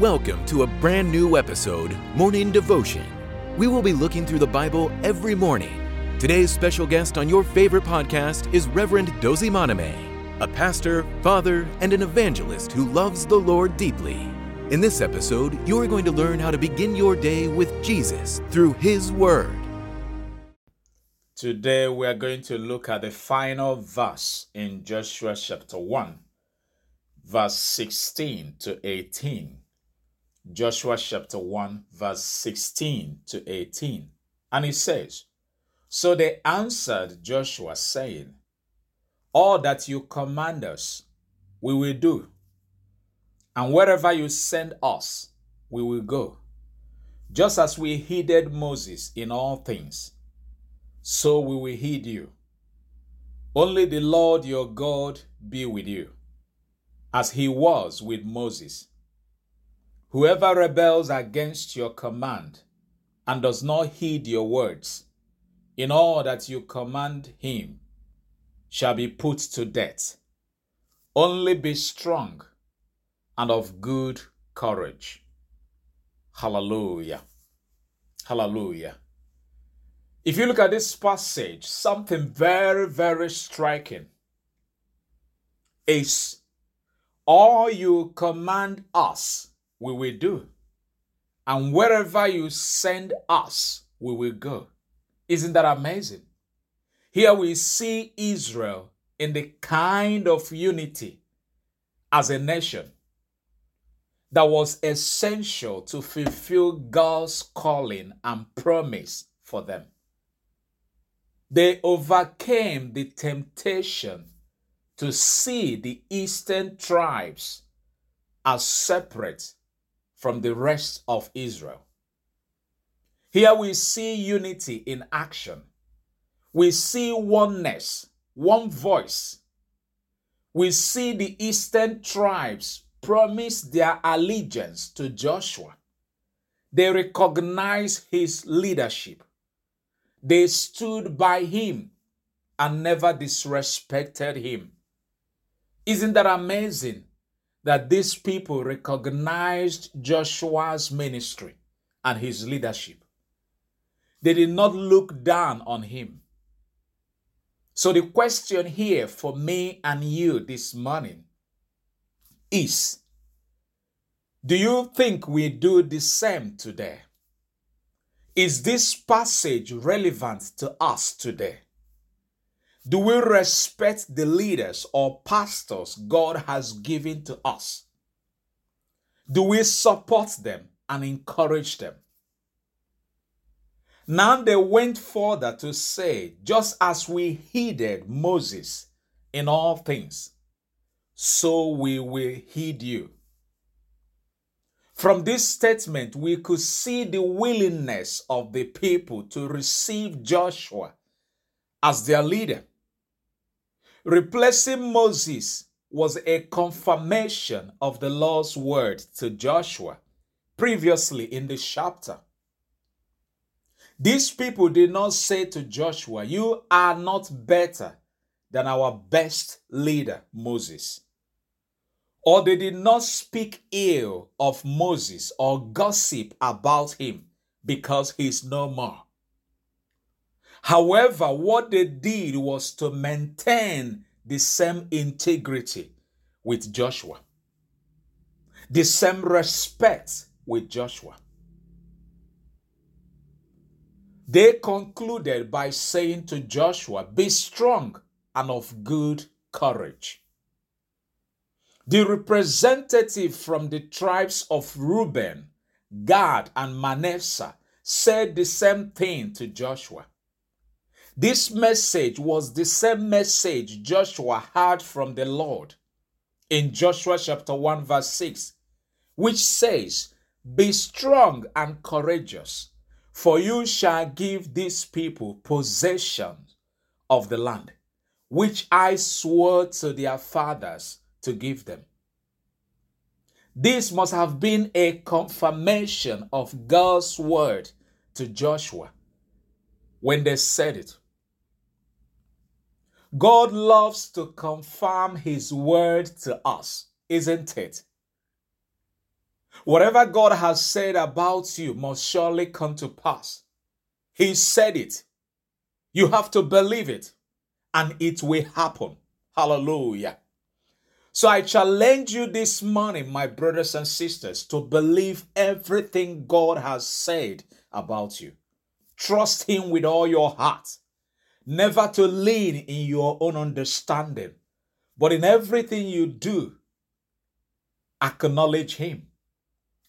Welcome to a brand new episode, Morning Devotion. We will be looking through the Bible every morning. Today's special guest on your favorite podcast is Reverend Dozy Maname, a pastor, father, and an evangelist who loves the Lord deeply. In this episode, you're going to learn how to begin your day with Jesus through His Word. Today, we are going to look at the final verse in Joshua chapter 1, verse 16 to 18. Joshua chapter 1, verse 16 to 18. And it says, "So they answered Joshua, saying, 'All that you command us, we will do. And wherever you send us, we will go. Just as we heeded Moses in all things, so we will heed you. Only the Lord your God be with you, as he was with Moses. Whoever rebels against your command and does not heed your words in all that you command him shall be put to death. Only be strong and of good courage.'" Hallelujah. Hallelujah. If you look at this passage, something very, very striking is, all you command us, we will do. And wherever you send us, we will go. Isn't that amazing? Here we see Israel in the kind of unity as a nation that was essential to fulfill God's calling and promise for them. They overcame the temptation to see the eastern tribes as separate from the rest of Israel. Here we see unity in action. We see oneness, one voice. We see the eastern tribes promise their allegiance to Joshua. They recognize his leadership. They stood by him and never disrespected him. Isn't that amazing? That these people recognized Joshua's ministry and his leadership. They did not look down on him. So the question here for me and you this morning is, do you think we do the same today? Is this passage relevant to us today? Do we respect the leaders or pastors God has given to us? Do we support them and encourage them? Now they went further to say, just as we heeded Moses in all things, so we will heed you. From this statement, we could see the willingness of the people to receive Joshua as their leader. Replacing Moses was a confirmation of the Lord's word to Joshua previously in this chapter. These people did not say to Joshua, "You are not better than our best leader, Moses." Or they did not speak ill of Moses or gossip about him because he's no more. However, what they did was to maintain the same integrity with Joshua, the same respect with Joshua. They concluded by saying to Joshua, "Be strong and of good courage." The representative from the tribes of Reuben, Gad, and Manasseh said the same thing to Joshua. This message was the same message Joshua heard from the Lord in Joshua chapter 1 verse 6, which says, "Be strong and courageous, for you shall give these people possession of the land, which I swore to their fathers to give them." This must have been a confirmation of God's word to Joshua when they said it. God loves to confirm his word to us, isn't it? Whatever God has said about you must surely come to pass. He said it. You have to believe it, and it will happen. Hallelujah. So I challenge you this morning, my brothers and sisters, to believe everything God has said about you. Trust Him with all your heart. Never to lean in your own understanding, but in everything you do, acknowledge Him,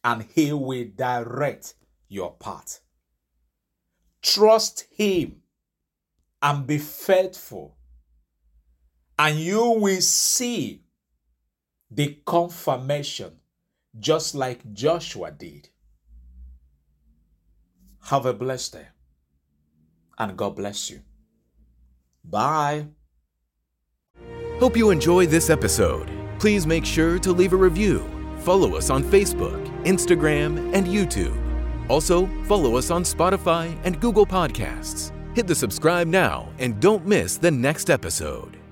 and He will direct your path. Trust Him and be faithful, and you will see the confirmation, just like Joshua did. Have a blessed day, and God bless you. Bye. Hope you enjoyed this episode. Please make sure to leave a review. Follow us on Facebook, Instagram, and YouTube. Also, follow us on Spotify and Google Podcasts. Hit the subscribe now and don't miss the next episode.